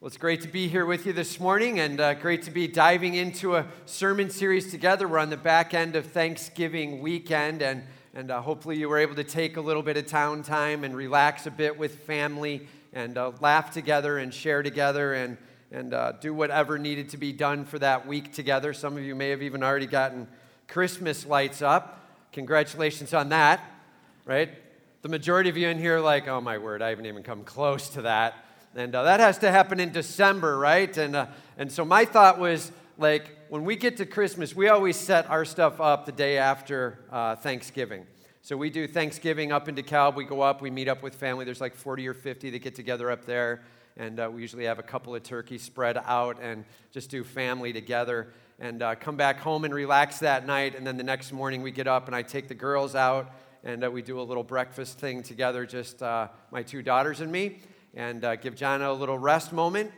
Well, it's great to be here with you this morning, and great to be diving into a sermon series together. We're on the back end of Thanksgiving weekend, and hopefully you were able to take a little bit of downtime and relax a bit with family, and laugh together and share together, and do whatever needed to be done for that week together. Some of you may have even already gotten Christmas lights up. Congratulations on that, right? The majority of you in here are like, oh my word, I haven't even come close to that. And that has to happen in December, right? And so my thought was, like, when we get to Christmas, we always set our stuff up the day after Thanksgiving. So we do Thanksgiving up in DeKalb. We go up, we meet up with family. There's like 40 or 50 that get together up there. And we usually have a couple of turkeys spread out and just do family together. And come back home and relax that night. And then the next morning we get up and I take the girls out. And we do a little breakfast thing together, just my two daughters and me. And give Jana a little rest moment.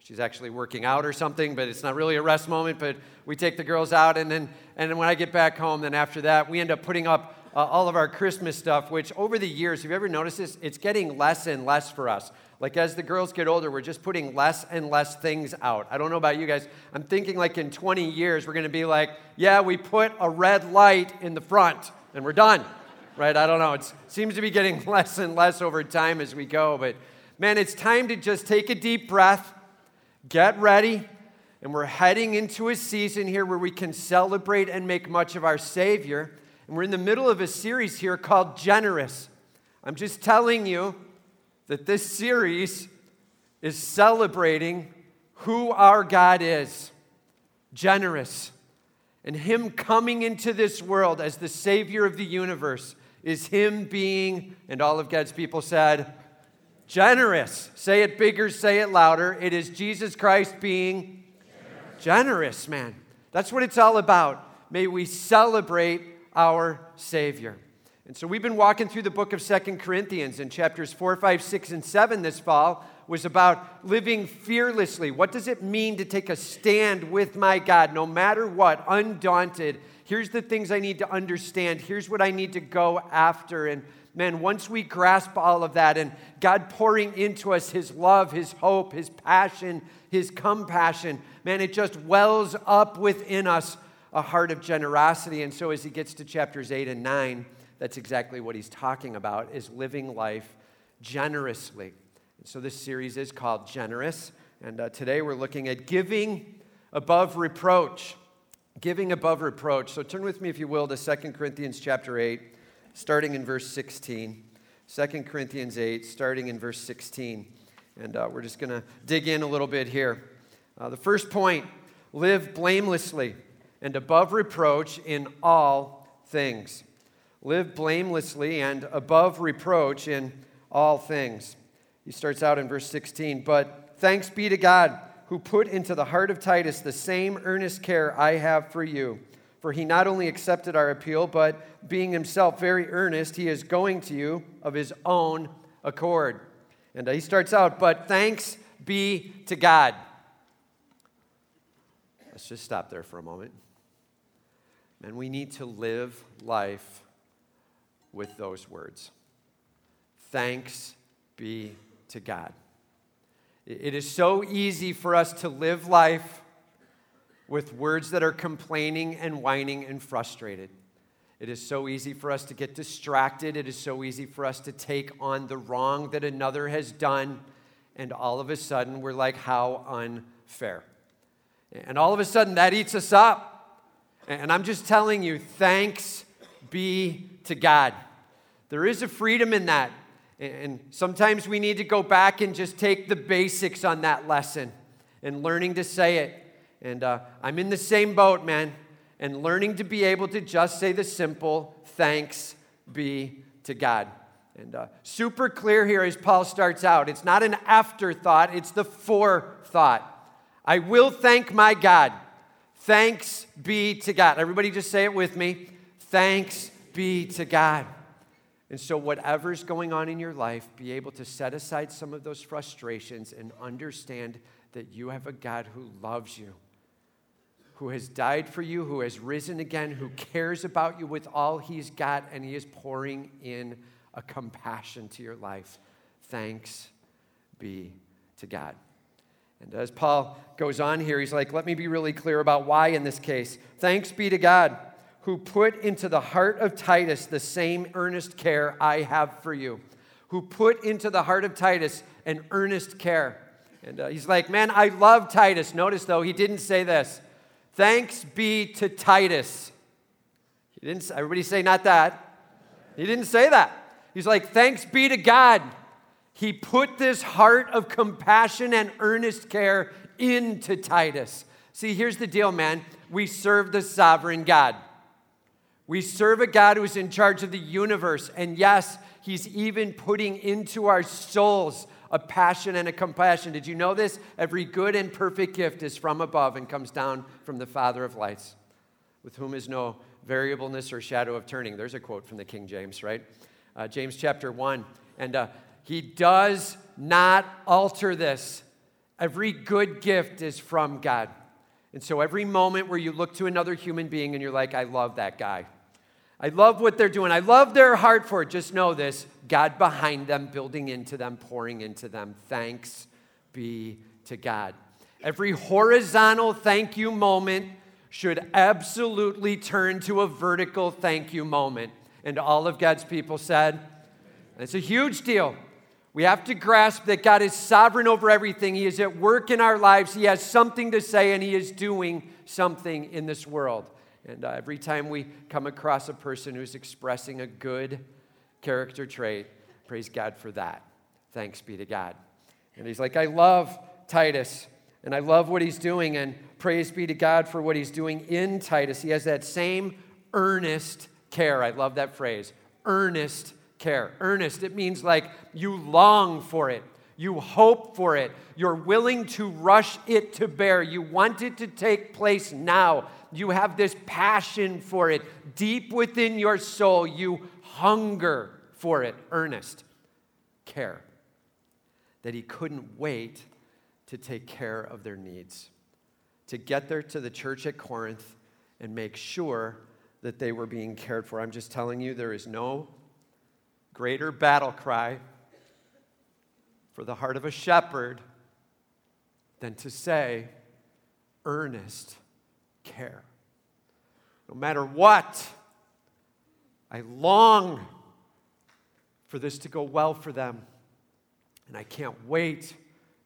She's actually working out or something, but it's not really a rest moment. But we take the girls out, and then when I get back home, then after that, we end up putting up all of our Christmas stuff, which over the years, have you ever noticed this? It's getting less and less for us. Like, as the girls get older, we're just putting less and less things out. I don't know about you guys. I'm thinking, like, in 20 years, we're going to be like, yeah, we put a red light in the front, and we're done, right? I don't know. It seems to be getting less and less over time as we go, but man, it's time to just take a deep breath, get ready, and we're heading into a season here where we can celebrate and make much of our Savior. And we're in the middle of a series here called Generous. I'm just telling you that this series is celebrating who our God is, generous. And Him coming into this world as the Savior of the universe is Him being, and all of God's people said, generous. Say it bigger, say it louder. It is Jesus Christ being generous, man. That's what it's all about. May we celebrate our Savior. And so we've been walking through the book of 2 Corinthians, and chapters 4, 5, 6, and 7 this fall was about living fearlessly. What does it mean to take a stand with my God, no matter what, undaunted? Here's the things I need to understand. Here's what I need to go after. And man, once we grasp all of that and God pouring into us His love, His hope, His passion, His compassion, man, it just wells up within us a heart of generosity. And so as he gets to chapters 8 and 9, that's exactly what he's talking about, is living life generously. And so this series is called Generous. And today we're looking at giving above reproach. Giving above reproach. So turn with me, if you will, to 2 Corinthians chapter 8. Starting in verse 16, 2 Corinthians 8, starting in verse 16. And we're just going to dig in a little bit here. The first point, live blamelessly and above reproach in all things. Live blamelessly and above reproach in all things. He starts out in verse 16, but thanks be to God who put into the heart of Titus the same earnest care I have for you. For he not only accepted our appeal, but being himself very earnest, he is going to you of his own accord. And he starts out, but thanks be to God. Let's just stop there for a moment. And we need to live life with those words. Thanks be to God. It is so easy for us to live life with words that are complaining and whining and frustrated. It is so easy for us to get distracted. It is so easy for us to take on the wrong that another has done, and all of a sudden we're like, how unfair. And all of a sudden that eats us up. And I'm just telling you, thanks be to God. There is a freedom in that. And sometimes we need to go back and just take the basics on that lesson and learning to say it. And I'm in the same boat, man, and learning to be able to just say the simple, thanks be to God. And super clear here as Paul starts out. It's not an afterthought, it's the forethought. I will thank my God. Thanks be to God. Everybody just say it with me. Thanks be to God. And so whatever's going on in your life, be able to set aside some of those frustrations and understand that you have a God who loves you, who has died for you, who has risen again, who cares about you with all He's got, and He is pouring in a compassion to your life. Thanks be to God. And as Paul goes on here, he's like, let me be really clear about why in this case. Thanks be to God, who put into the heart of Titus the same earnest care I have for you. Who put into the heart of Titus an earnest care. And he's like, man, I love Titus. Notice, though, he didn't say this. Thanks be to Titus. He didn't. Everybody say not that. He didn't say that. He's like, thanks be to God. He put this heart of compassion and earnest care into Titus. See, here's the deal, man. We serve the sovereign God. We serve a God who is in charge of the universe. And yes, he's even putting into our souls a passion and a compassion. Did you know this? Every good and perfect gift is from above and comes down from the Father of lights, with whom is no variableness or shadow of turning. There's a quote from the King James, right? James chapter 1. And he does not alter this. Every good gift is from God. And so every moment where you look to another human being and you're like, I love that guy. I love what they're doing. I love their heart for it. Just know this, God behind them, building into them, pouring into them. Thanks be to God. Every horizontal thank you moment should absolutely turn to a vertical thank you moment. And all of God's people said, it's a huge deal. We have to grasp that God is sovereign over everything. He is at work in our lives. He has something to say, and he is doing something in this world. And every time we come across a person who's expressing a good character trait, praise God for that. Thanks be to God. And he's like, I love Titus, and I love what he's doing, and praise be to God for what he's doing in Titus. He has that same earnest care. I love that phrase, earnest care. Earnest, it means like you long for it. You hope for it. You're willing to rush it to bear. You want it to take place now. You have this passion for it. Deep within your soul, you hunger for it. Earnest care. That he couldn't wait to take care of their needs. To get there to the church at Corinth and make sure that they were being cared for. I'm just telling you, there is no greater battle cry for the heart of a shepherd than to say, earnest care. No matter what, I long for this to go well for them, and I can't wait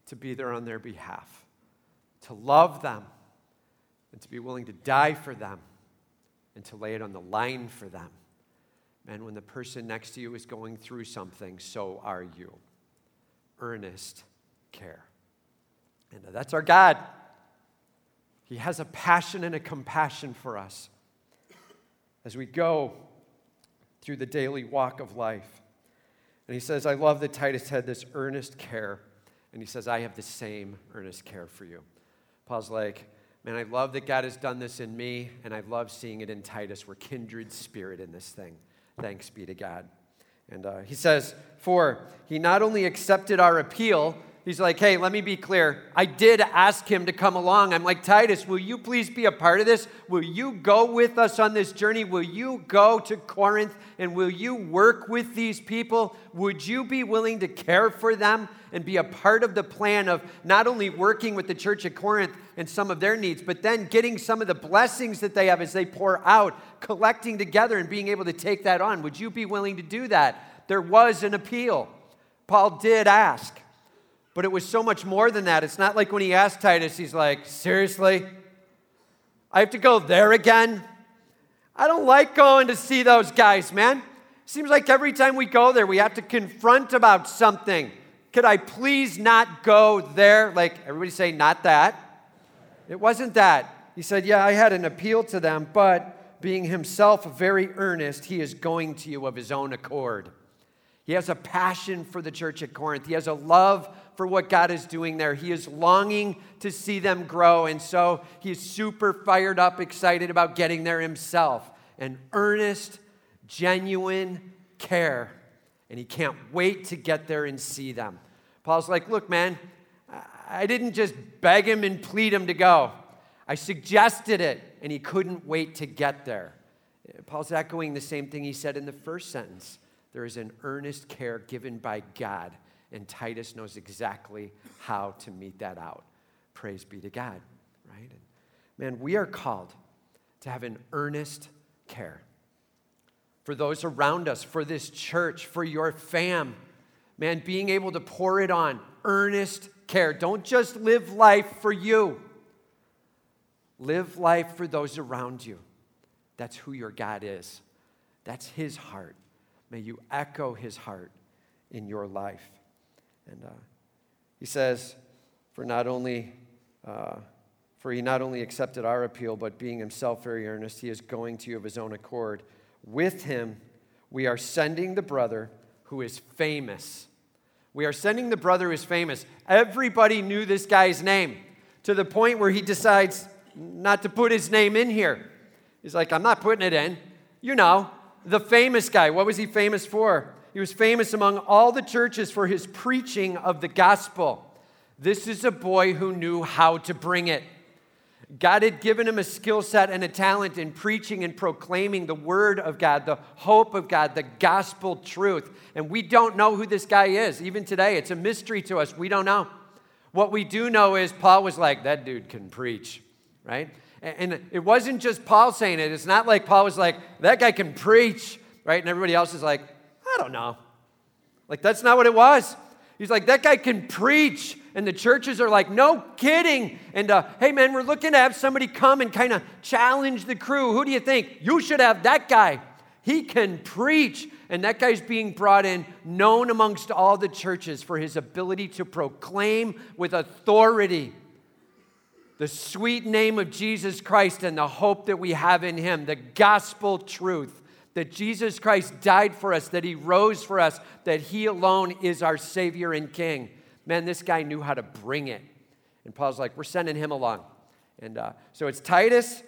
to be there on their behalf, to love them, and to be willing to die for them, and to lay it on the line for them. Man, when the person next to you is going through something, so are you. Earnest care. And that's our God. He has a passion and a compassion for us as we go through the daily walk of life. And he says, I love that Titus had this earnest care. And he says, I have the same earnest care for you. Paul's like, man, I love that God has done this in me, and I love seeing it in Titus. We're kindred spirit in this thing. Thanks be to God. And he says, for he not only accepted our appeal, he's like, hey, let me be clear. I did ask him to come along. I'm like, Titus, will you please be a part of this? Will you go with us on this journey? Will you go to Corinth, and will you work with these people? Would you be willing to care for them and be a part of the plan of not only working with the church at Corinth and some of their needs, but then getting some of the blessings that they have as they pour out, collecting together and being able to take that on? Would you be willing to do that? There was an appeal. Paul did ask. But it was so much more than that. It's not like when he asked Titus, he's like, seriously? I have to go there again? I don't like going to see those guys, man. Seems like every time we go there, we have to confront about something. Could I please not go there? Like, everybody say, not that. It wasn't that. He said, yeah, I had an appeal to them, but being himself very earnest, he is going to you of his own accord. He has a passion for the church at Corinth. He has a love for what God is doing there. He is longing to see them grow, and so he's super fired up, excited about getting there himself. An earnest, genuine care, and he can't wait to get there and see them. Paul's like, look, man, I didn't just beg him and plead him to go. I suggested it, and he couldn't wait to get there. Paul's echoing the same thing he said in the first sentence. There is an earnest care given by God, and Titus knows exactly how to meet that out. Praise be to God, right? And man, we are called to have an earnest care for those around us, for this church, for your fam. Man, being able to pour it on, earnest care. Don't just live life for you. Live life for those around you. That's who your God is. That's his heart. May you echo his heart in your life. And he says, for he not only accepted our appeal, but being himself very earnest, he is going to you of his own accord. With him, we are sending the brother who is famous. We are sending the brother who is famous. Everybody knew this guy's name to the point where he decides not to put his name in here. He's like, I'm not putting it in. You know, the famous guy. What was he famous for? He was famous among all the churches for his preaching of the gospel. This is a boy who knew how to bring it. God had given him a skill set and a talent in preaching and proclaiming the word of God, the hope of God, the gospel truth. And we don't know who this guy is. Even today, it's a mystery to us. We don't know. What we do know is Paul was like, that dude can preach, right? And it wasn't just Paul saying it. It's not like Paul was like, that guy can preach, right? And everybody else is like, I don't know. Like, that's not what it was. He's like, that guy can preach. And the churches are like, no kidding. And, hey, man, we're looking to have somebody come and kind of challenge the crew. Who do you think? You should have that guy. He can preach. And that guy's being brought in, known amongst all the churches for his ability to proclaim with authority the sweet name of Jesus Christ and the hope that we have in him, the gospel truth, that Jesus Christ died for us, that he rose for us, that he alone is our Savior and King. Man, this guy knew how to bring it. And Paul's like, we're sending him along. And so it's Titus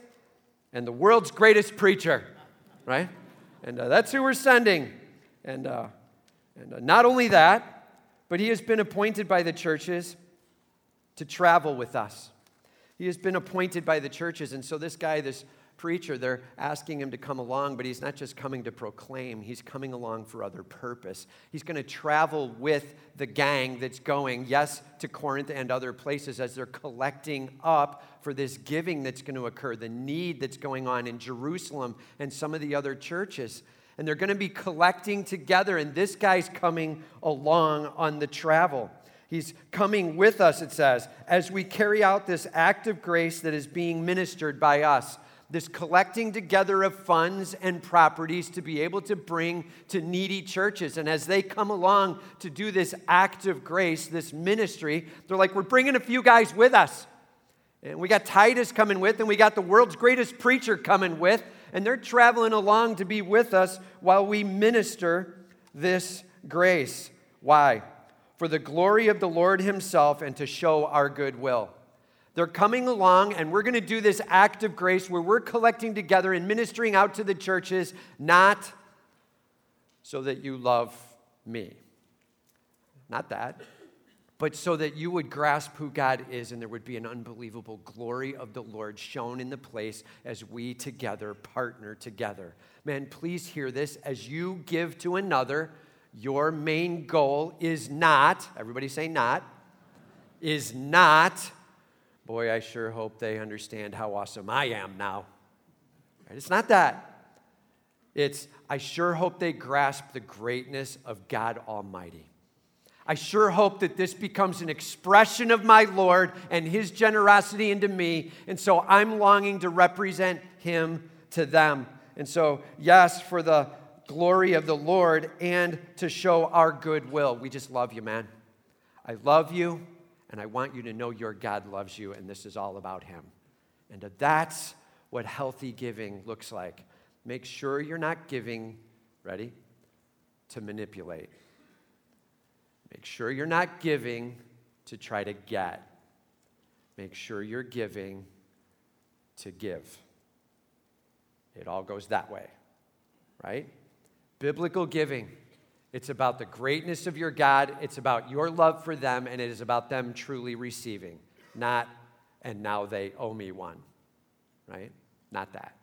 and the world's greatest preacher, right? And that's who we're sending. And, not only that, but he has been appointed by the churches to travel with us. He has been appointed by the churches. And so this guy, this preacher, they're asking him to come along, but he's not just coming to proclaim. He's coming along for other purpose. He's going to travel with the gang that's going, yes, to Corinth and other places as they're collecting up for this giving that's going to occur, the need that's going on in Jerusalem and some of the other churches. And they're going to be collecting together, and this guy's coming along on the travel. He's coming with us, it says, as we carry out this act of grace that is being ministered by us, this collecting together of funds and properties to be able to bring to needy churches. And as they come along to do this act of grace, this ministry, they're like, we're bringing a few guys with us. And we got Titus coming with, and we got the world's greatest preacher coming with, and they're traveling along to be with us while we minister this grace. Why? For the glory of the Lord himself and to show our goodwill. They're coming along, and we're going to do this act of grace where we're collecting together and ministering out to the churches, not so that you love me. Not that, but so that you would grasp who God is, and there would be an unbelievable glory of the Lord shown in the place as we together partner together. Man, please hear this. As you give to another, your main goal is not, everybody say not, is not, boy, I sure hope they understand how awesome I am now. Right? It's not that. It's, I sure hope they grasp the greatness of God Almighty. I sure hope that this becomes an expression of my Lord and his generosity into me, and so I'm longing to represent him to them. And so, yes, for the glory of the Lord and to show our goodwill. We just love you, man. I love you, and I want you to know your God loves you, and this is all about him. And that's what healthy giving looks like. Make sure you're not giving, ready, to manipulate. Make sure you're not giving to try to get. Make sure you're giving to give. It all goes that way, right? Biblical giving, it's about the greatness of your God, it's about your love for them, and it is about them truly receiving, not, and now they owe me one, right? Not that.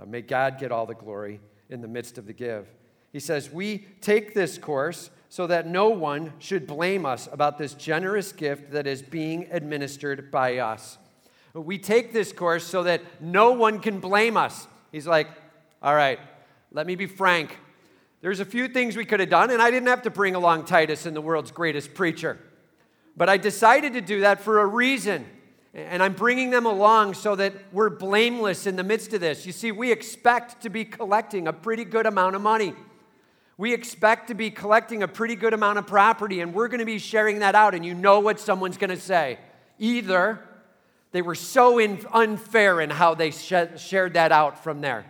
And may God get all the glory in the midst of the give. He says, we take this course so that no one should blame us about this generous gift that is being administered by us. We take this course so that no one can blame us. He's like, all right, let me be frank. There's a few things we could have done, and I didn't have to bring along Titus and the world's greatest preacher. But I decided to do that for a reason, and I'm bringing them along so that we're blameless in the midst of this. You see, we expect to be collecting a pretty good amount of money. We expect to be collecting a pretty good amount of property, and we're going to be sharing that out, and you know what someone's going to say. Either they were so unfair in how they shared that out from there.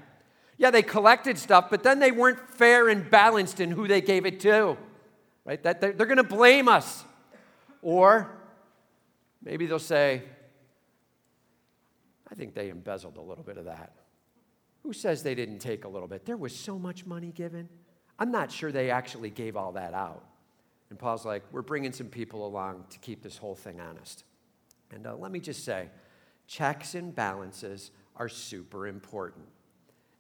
Yeah, they collected stuff, but then they weren't fair and balanced in who they gave it to, right? That they're going to blame us. Or maybe they'll say, I think they embezzled a little bit of that. Who says they didn't take a little bit? There was so much money given. I'm not sure they actually gave all that out. And Paul's like, we're bringing some people along to keep this whole thing honest. And let me just say, checks and balances are super important.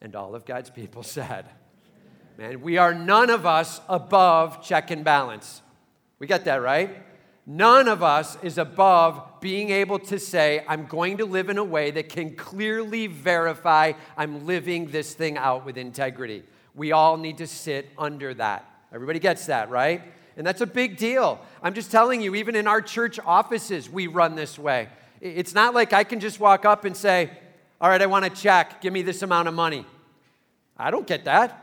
And all of God's people said, man, we are none of us above check and balance. We get that, right? None of us is above being able to say, I'm going to live in a way that can clearly verify I'm living this thing out with integrity. We all need to sit under that. Everybody gets that, right? And that's a big deal. I'm just telling you, even in our church offices, we run this way. It's not like I can just walk up and say, all right, I want a check. Give me this amount of money. I don't get that.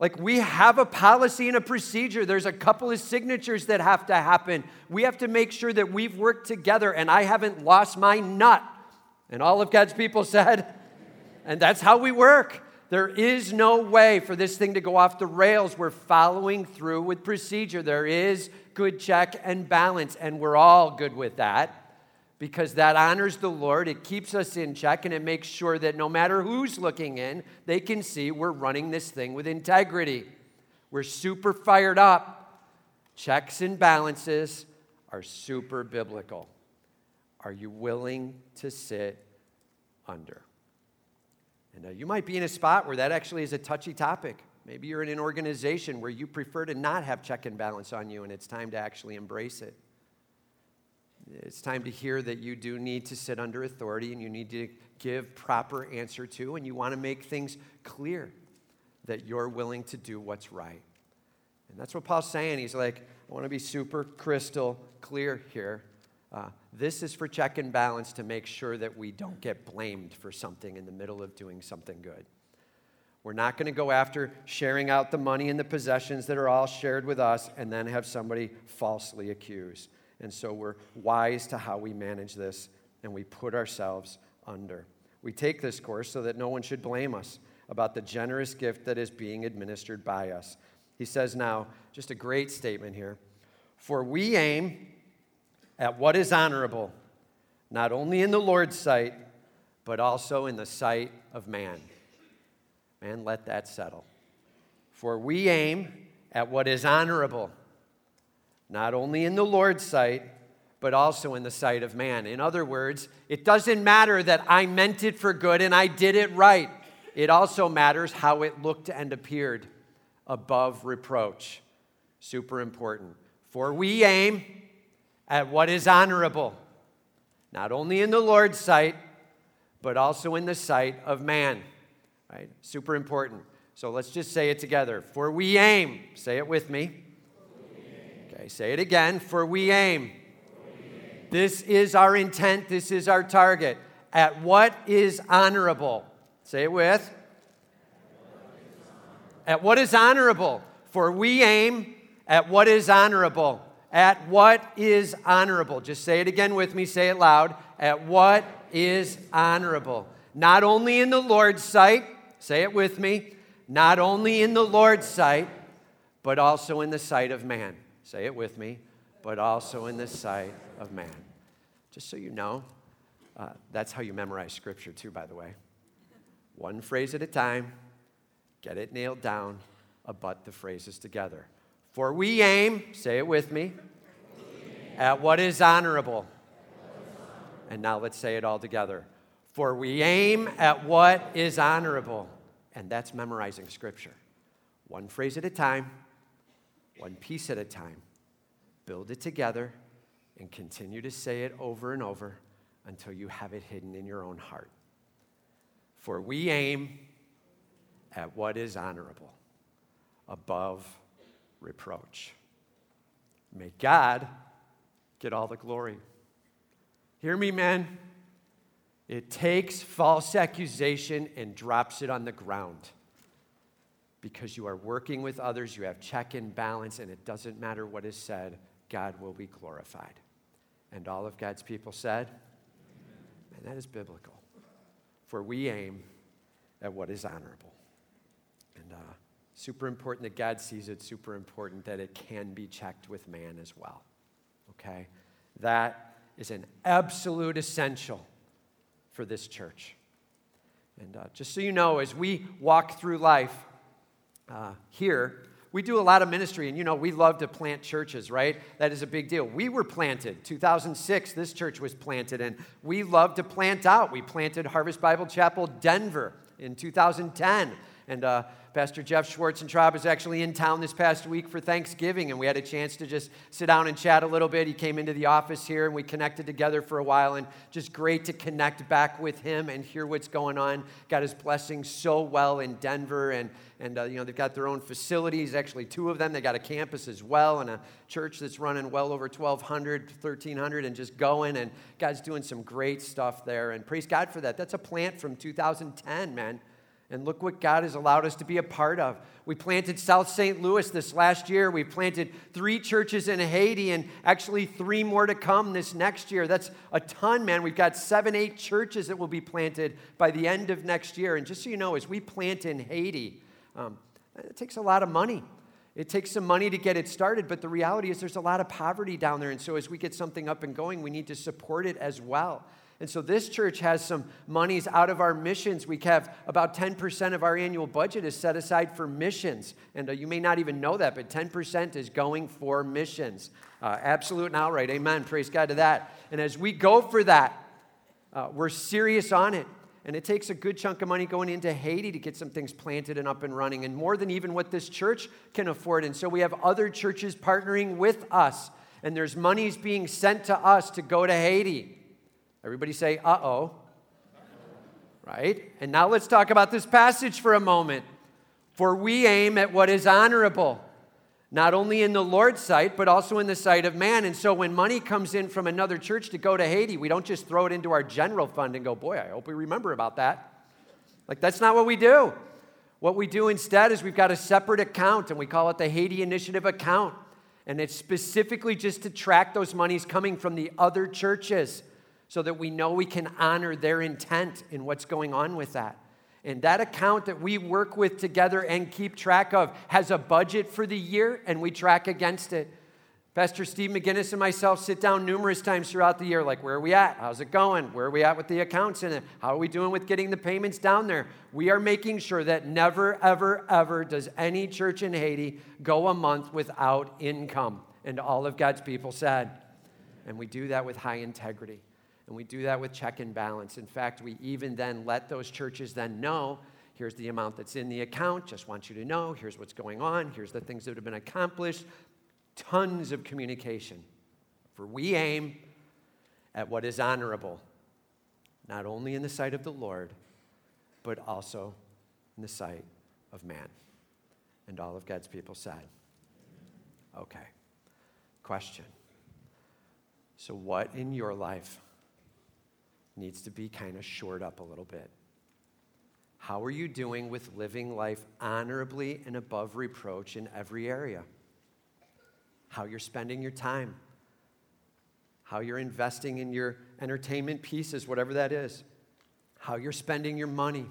Like, we have a policy and a procedure. There's a couple of signatures that have to happen. We have to make sure that we've worked together and I haven't lost my nut. And all of God's people said, and that's how we work. There is no way for this thing to go off the rails. We're following through with procedure. There is good check and balance, and we're all good with that. Because that honors the Lord, it keeps us in check, and it makes sure that no matter who's looking in, they can see we're running this thing with integrity. We're super fired up. Checks and balances are super biblical. Are you willing to sit under? And you might be in a spot where that actually is a touchy topic. Maybe you're in an organization where you prefer to not have check and balance on you, and it's time to actually embrace it. It's time to hear that you do need to sit under authority and you need to give proper answer to, and you want to make things clear that you're willing to do what's right. And that's what Paul's saying. He's like, I want to be super crystal clear here. This is for check and balance to make sure that we don't get blamed for something in the middle of doing something good. We're not going to go after sharing out the money and the possessions that are all shared with us and then have somebody falsely accused. And so we're wise to how we manage this, and we put ourselves under. We take this course so that no one should blame us about the generous gift that is being administered by us. He says now, just a great statement here, for we aim at what is honorable, not only in the Lord's sight, but also in the sight of man. Man, let that settle. For we aim at what is honorable, not only in the Lord's sight, but also in the sight of man. In other words, it doesn't matter that I meant it for good and I did it right. It also matters how it looked and appeared above reproach. Super important. For we aim at what is honorable, not only in the Lord's sight, but also in the sight of man. Right? Super important. So let's just say it together. For we aim, say it with me. Say it again, for we aim. This is our intent, this is our target. At what is honorable? Say it with. At what is honorable? For we aim at what is honorable. At what is honorable? Just say it again with me, say it loud. At what is honorable? Not only in the Lord's sight, say it with me, not only in the Lord's sight, but also in the sight of man. Say it with me, but also in the sight of man. Just so you know, that's how you memorize Scripture too, by the way. One phrase at a time, get it nailed down, abut the phrases together. For we aim, say it with me, at what is honorable. And now let's say it all together. For we aim at what is honorable. And that's memorizing Scripture. One phrase at a time, one piece at a time. Build it together and continue to say it over and over until you have it hidden in your own heart. For we aim at what is honorable, above reproach. May God get all the glory. Hear me, men. It takes false accusation and drops it on the ground. Because you are working with others, you have check and balance, and it doesn't matter what is said, God will be glorified. And all of God's people said, amen. And that is biblical. For we aim at what is honorable. And super important that God sees it, super important that it can be checked with man as well. Okay? That is an absolute essential for this church. And just so you know, as we walk through life here, we do a lot of ministry, and you know, we love to plant churches, right? That is a big deal. We were planted. 2006, this church was planted, and we love to plant out. We planted Harvest Bible Chapel Denver in 2010, and Pastor Jeff Schwartzentraub was actually in town this past week for Thanksgiving, and we had a chance to just sit down and chat a little bit. He came into the office here, and we connected together for a while, and just great to connect back with him and hear what's going on. Got his blessings so well in Denver, and you know, they've got their own facilities, actually two of them. They got a campus as well, and a church that's running well over 1,200, 1,300, and just going, and God's doing some great stuff there, and praise God for that. That's a plant from 2010, man. And look what God has allowed us to be a part of. We planted South St. Louis this last year. We planted 3 churches in Haiti and actually 3 more to come this next year. That's a ton, man. We've got 7, 8 churches that will be planted by the end of next year. And just so you know, as we plant in Haiti, it takes a lot of money. It takes some money to get it started, but the reality is there's a lot of poverty down there. And so as we get something up and going, we need to support it as well. And so this church has some monies out of our missions. We have about 10% of our annual budget is set aside for missions. And you may not even know that, but 10% is going for missions. Absolute and outright. Amen. Praise God to that. And as we go for that, we're serious on it. And it takes a good chunk of money going into Haiti to get some things planted and up and running, and more than even what this church can afford. And so we have other churches partnering with us. And there's monies being sent to us to go to Haiti. Everybody say, uh-oh, right? And now let's talk about this passage for a moment. For we aim at what is honorable, not only in the Lord's sight, but also in the sight of man. And so when money comes in from another church to go to Haiti, we don't just throw it into our general fund and go, boy, I hope we remember about that. Like, that's not what we do. What we do instead is we've got a separate account, and we call it the Haiti Initiative account. And it's specifically just to track those monies coming from the other churches, so that we know we can honor their intent in what's going on with that. And that account that we work with together and keep track of has a budget for the year, and we track against it. Pastor Steve McGinnis and myself sit down numerous times throughout the year, like, where are we at? How's it going? Where are we at with the accounts in it? How are we doing with getting the payments down there? We are making sure that never, ever, ever does any church in Haiti go a month without income. And all of God's people said. And we do that with high integrity. And we do that with check and balance. In fact, we even then let those churches then know, here's the amount that's in the account, just want you to know, here's what's going on, here's the things that have been accomplished. Tons of communication. For we aim at what is honorable, not only in the sight of the Lord, but also in the sight of man. And all of God's people said, okay, question. So what in your life needs to be kind of shored up a little bit? How are you doing with living life honorably and above reproach in every area? How you're spending your time, how you're investing in your entertainment pieces, whatever that is, how you're spending your money,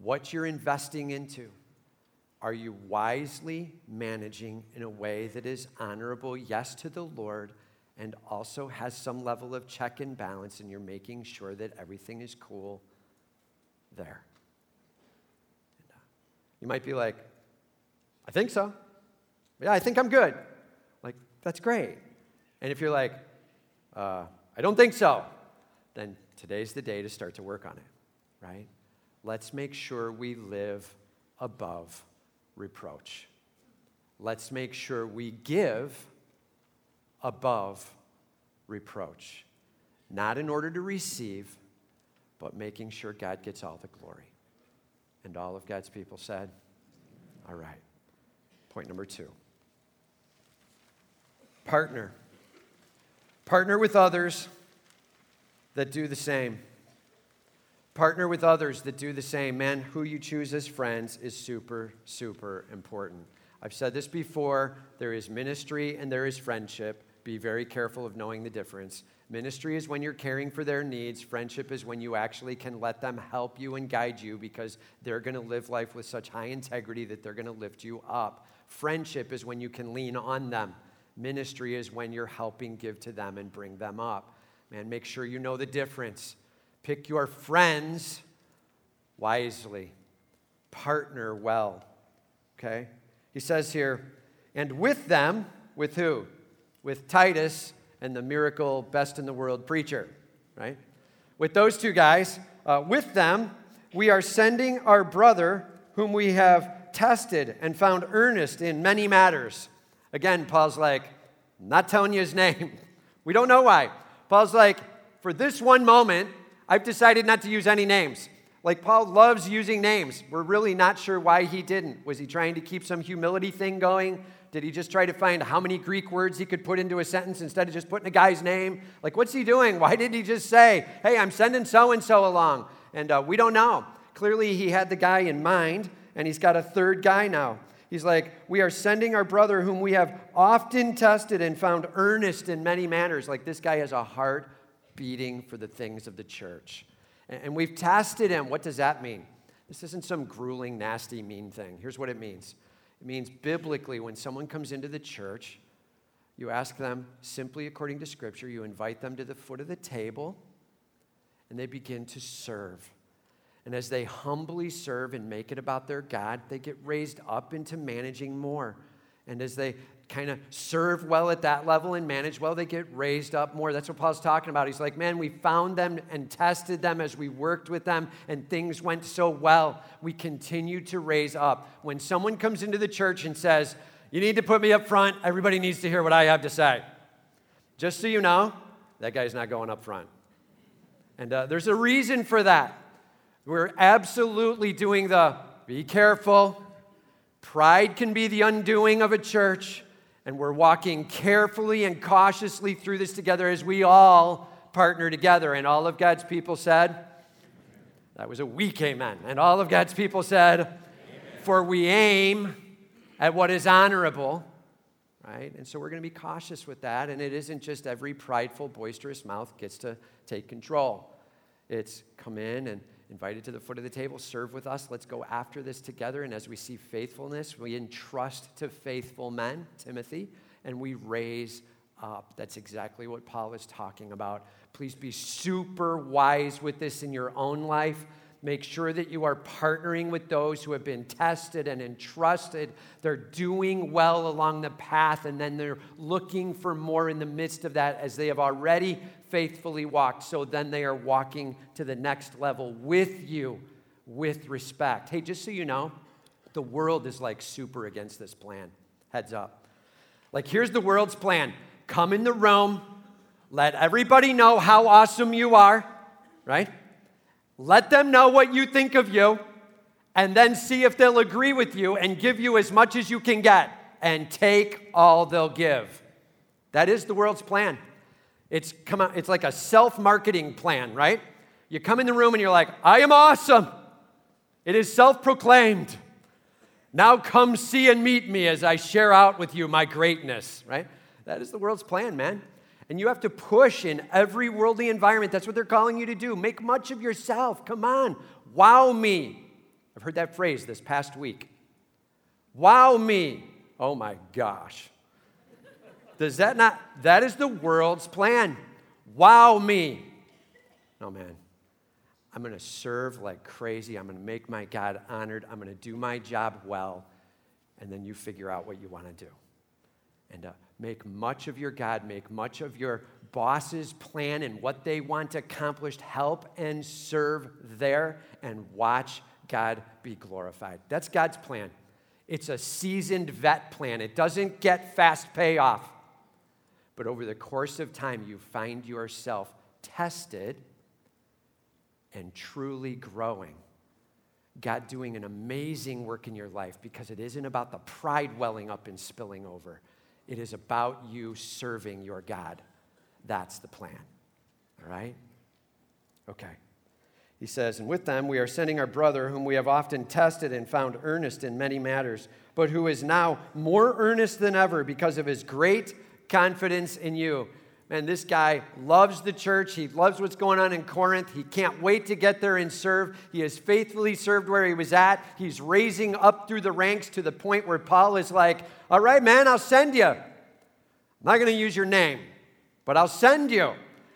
what you're investing into. Are you wisely managing in a way that is honorable, yes, to the Lord, and also has some level of check and balance, and you're making sure that everything is cool there? And, you might be like, I think so. Yeah, I think I'm good. Like, that's great. And if you're like, I don't think so, then today's the day to start to work on it, right? Let's make sure we live above reproach. let's make sure we give above reproach. Not in order to receive, but making sure God gets all the glory. And all of God's people said, all right. Point number 2. Partner. Partner with others that do the same. Partner with others that do the same. Man, who you choose as friends is super, super important. I've said this before. There is ministry and there is friendship. Be very careful of knowing the difference. Ministry is when you're caring for their needs. Friendship is when you actually can let them help you and guide you because they're going to live life with such high integrity that they're going to lift you up. Friendship is when you can lean on them. Ministry is when you're helping give to them and bring them up. Man, make sure you know the difference. Pick your friends wisely. Partner well. Okay? He says here, and with them, with who? With Titus and the miracle, best in the world preacher, right? With those two guys, with them, we are sending our brother whom we have tested and found earnest in many matters. Again, Paul's like, I'm not telling you his name. We don't know why. Paul's like, for this one moment, I've decided not to use any names. Like, Paul loves using names. We're really not sure why he didn't. Was he trying to keep some humility thing going? Did he just try to find how many Greek words he could put into a sentence instead of just putting a guy's name? Like, what's he doing? Why didn't he just say, hey, I'm sending so-and-so along? And we don't know. Clearly, he had the guy in mind, and he's got a third guy now. He's like, we are sending our brother whom we have often tested and found earnest in many manners. Like, this guy has a heart beating for the things of the church. And we've tested him. What does that mean? This isn't some grueling, nasty, mean thing. Here's what it means. It means biblically, when someone comes into the church, you ask them, simply according to Scripture, you invite them to the foot of the table, and they begin to serve. And as they humbly serve and make it about their God, they get raised up into managing more. And as they kind of serve well at that level and manage well, they get raised up more. That's what Paul's talking about. He's like, man, we found them and tested them as we worked with them, and things went so well. We continue to raise up. When someone comes into the church and says, you need to put me up front, everybody needs to hear what I have to say. Just so you know, that guy's not going up front. And there's a reason for that. We're absolutely doing the be careful. Pride can be the undoing of a church. And we're walking carefully and cautiously through this together as we all partner together. And all of God's people said, that was a weak amen. And all of God's people said, amen. For we aim at what is honorable, right? And so we're going to be cautious with that. And it isn't just every prideful, boisterous mouth gets to take control. It's come in and invited to the foot of the table, serve with us. Let's go after this together. And as we see faithfulness, we entrust to faithful men, Timothy, and we raise up. That's exactly what Paul is talking about. Please be super wise with this in your own life. Make sure that you are partnering with those who have been tested and entrusted. They're doing well along the path, and then they're looking for more in the midst of that as they have already faithfully walked. So then they are walking to the next level with you, with respect. Hey, just so you know, the world is like super against this plan. Heads up. Like, here's the world's plan. Come in the room. Let everybody know how awesome you are, right? Let them know what you think of you, and then see if they'll agree with you and give you as much as you can get, and take all they'll give. That is the world's plan. It's like a self-marketing plan, right? You come in the room and you're like, I am awesome. It is self-proclaimed. Now come see and meet me as I share out with you my greatness, right? That is the world's plan, man. And you have to push in every worldly environment. That's what they're calling you to do. Make much of yourself. Come on. Wow me. I've heard that phrase this past week. Wow me. Oh my gosh. Does that not? That is the world's plan. Wow me. No, man. I'm going to serve like crazy. I'm going to make my God honored. I'm going to do my job well. And then you figure out what you want to do. And make much of your God, make much of your boss's plan and what they want accomplished. Help and serve there and watch God be glorified. That's God's plan. It's a seasoned vet plan. It doesn't get fast payoff. But over the course of time, you find yourself tested and truly growing. God doing an amazing work in your life, because it isn't about the pride welling up and spilling over. It is about you serving your God. That's the plan. All right? Okay. He says, and with them we are sending our brother, whom we have often tested and found earnest in many matters, but who is now more earnest than ever because of his great confidence in you. Man, this guy loves the church. He loves what's going on in Corinth. He can't wait to get there and serve. He has faithfully served where he was at. He's raising up through the ranks to the point where Paul is like, all right, man, I'll send you. I'm not going to use your name, but I'll send you.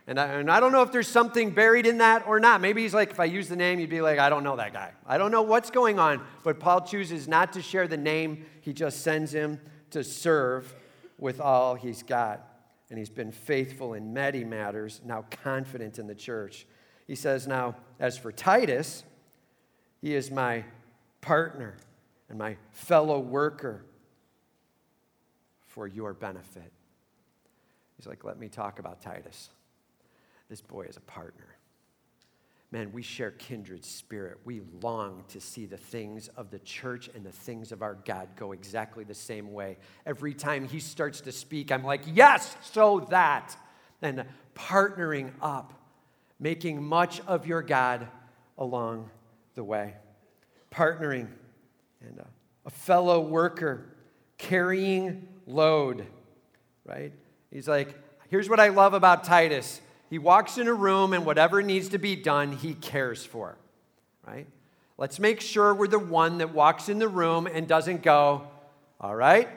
And I don't know if there's something buried in that or not. Maybe he's like, if I use the name, you'd be like, I don't know that guy. I don't know what's going on. But Paul chooses not to share the name. He just sends him to serve with all he's got. And he's been faithful in many matters, now confident in the church. He says, now, as for Titus, he is my partner and my fellow worker for your benefit. He's like, let me talk about Titus. This boy is a partner. Man, we share kindred spirit. We long to see the things of the church and the things of our God go exactly the same way. Every time he starts to speak, I'm like, yes, so that. And partnering up, making much of your God along the way. Partnering and a fellow worker, carrying load, right? He's like, here's what I love about Titus. He walks in a room, and whatever needs to be done, he cares for, right? Let's make sure we're the one that walks in the room and doesn't go, all right,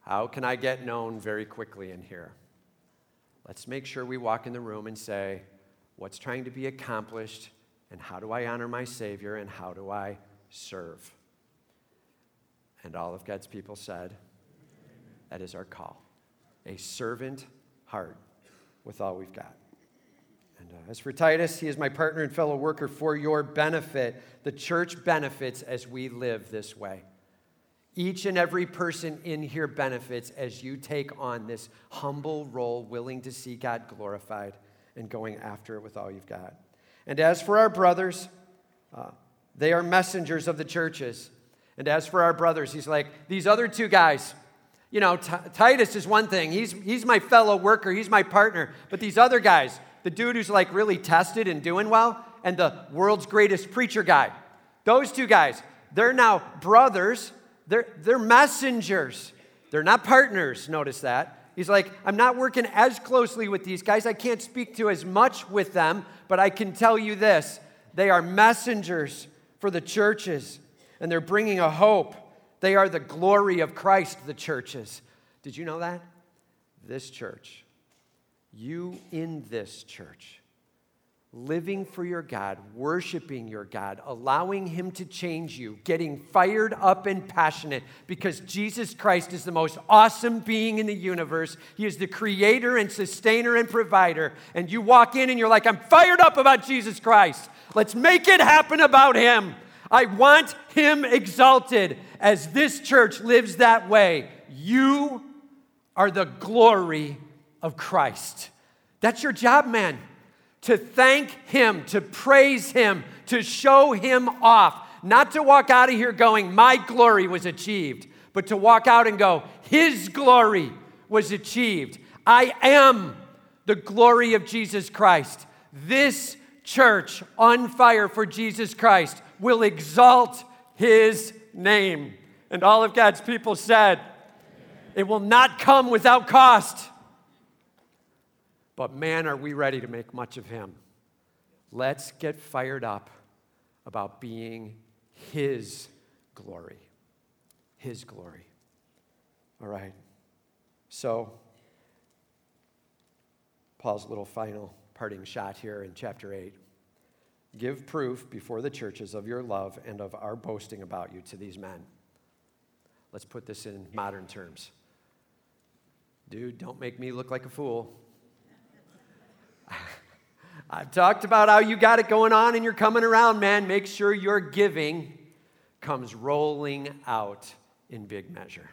how can I get known very quickly in here? Let's make sure we walk in the room and say, what's trying to be accomplished, and how do I honor my Savior, and how do I serve? And all of God's people said, that is our call, a servant heart with all we've got. And as for Titus, he is my partner and fellow worker for your benefit. The church benefits as we live this way. Each and every person in here benefits as you take on this humble role, willing to see God glorified and going after it with all you've got. And as for our brothers, they are messengers of the churches. And as for our brothers, he's like, these other two guys, you know, Titus is one thing. He's my fellow worker. He's my partner. But these other guys, the dude who's like really tested and doing well, and the world's greatest preacher guy, those two guys, they're now brothers. They're messengers. They're not partners. Notice that. He's like, I'm not working as closely with these guys. I can't speak to as much with them, but I can tell you this. They are messengers for the churches, and they're bringing a hope. They are the glory of Christ, the churches. Did you know that? This church, you in this church, living for your God, worshiping your God, allowing Him to change you, getting fired up and passionate because Jesus Christ is the most awesome being in the universe. He is the creator and sustainer and provider. And you walk in and you're like, I'm fired up about Jesus Christ. Let's make it happen about Him. I want Him exalted. As this church lives that way, you are the glory of Christ. That's your job, man, to thank Him, to praise Him, to show Him off, not to walk out of here going, my glory was achieved, but to walk out and go, His glory was achieved. I am the glory of Jesus Christ. This church on fire for Jesus Christ will exalt His name. And all of God's people said, amen. It will not come without cost. But man, are we ready to make much of Him. Let's get fired up about being His glory. His glory. All right. So, Paul's little final parting shot here in chapter 8. Give proof before the churches of your love and of our boasting about you to these men. Let's put this in modern terms. Dude, don't make me look like a fool. I've talked about how you got it going on and you're coming around, man. Make sure your giving comes rolling out in big measure.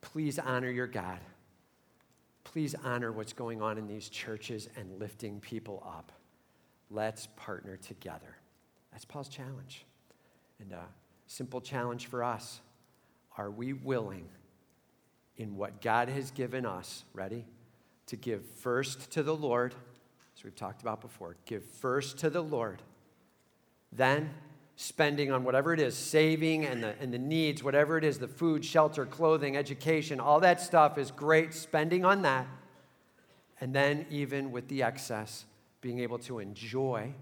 Please honor your God. Please honor what's going on in these churches and lifting people up. Let's partner together. That's Paul's challenge. And a simple challenge for us. Are we willing, in what God has given us, ready, to give first to the Lord, as we've talked about before, give first to the Lord, then spending on whatever it is, saving and the needs, whatever it is, the food, shelter, clothing, education, all that stuff is great, spending on that. And then even with the excess, being able to enjoy.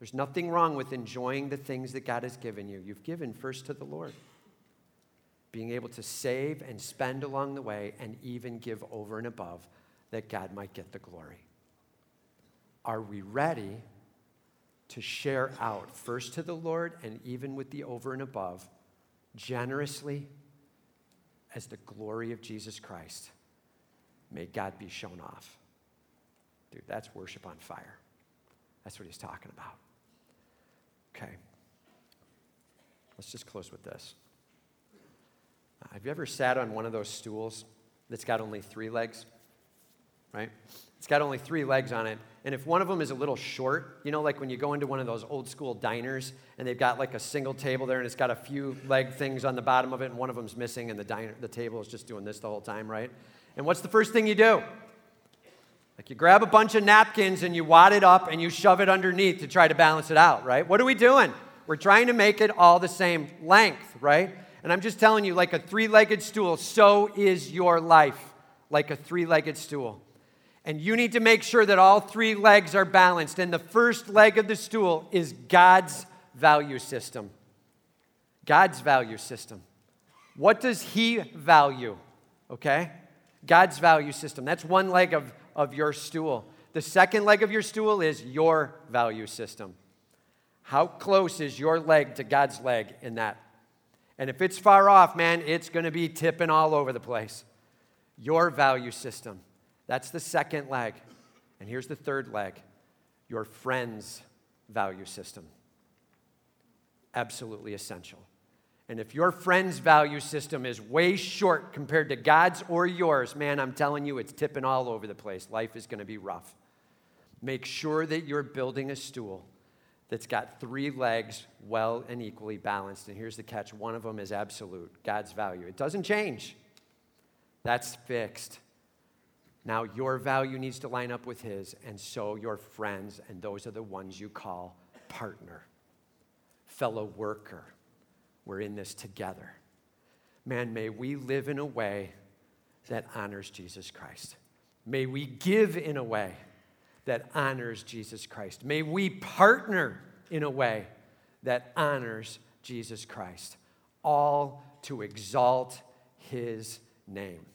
There's nothing wrong with enjoying the things that God has given you. You've given first to the Lord. Being able to save and spend along the way and even give over and above that God might get the glory. Are we ready to share out first to the Lord and even with the over and above generously as the glory of Jesus Christ? May God be shown off. Dude, that's worship on fire. That's what he's talking about. Okay. Let's just close with this. Have you ever sat on one of those stools that's got only three legs? Right? It's got only three legs on it. And if one of them is a little short, you know, like when you go into one of those old school diners and they've got like a single table there and it's got a few leg things on the bottom of it and one of them's missing and the table is just doing this the whole time, right? And what's the first thing you do? Like you grab a bunch of napkins and you wad it up and you shove it underneath to try to balance it out, right? What are we doing? We're trying to make it all the same length, right? And I'm just telling you, like a three-legged stool, so is your life, like a three-legged stool. And you need to make sure that all three legs are balanced. And the first leg of the stool is God's value system. God's value system. What does he value? Okay? God's value system. That's one leg of your stool. The second leg of your stool is your value system. How close is your leg to God's leg in that? And if it's far off, man, it's going to be tipping all over the place. Your value system. That's the second leg. And here's the third leg, your friend's value system. Absolutely essential. And if your friend's value system is way short compared to God's or yours, man, I'm telling you, it's tipping all over the place. Life is going to be rough. Make sure that you're building a stool that's got three legs well and equally balanced. And here's the catch. One of them is absolute, God's value. It doesn't change. That's fixed. Now your value needs to line up with his, and so your friends, and those are the ones you call partner, fellow worker. We're in this together. Man, may we live in a way that honors Jesus Christ. May we give in a way that honors Jesus Christ. May we partner in a way that honors Jesus Christ, all to exalt his name.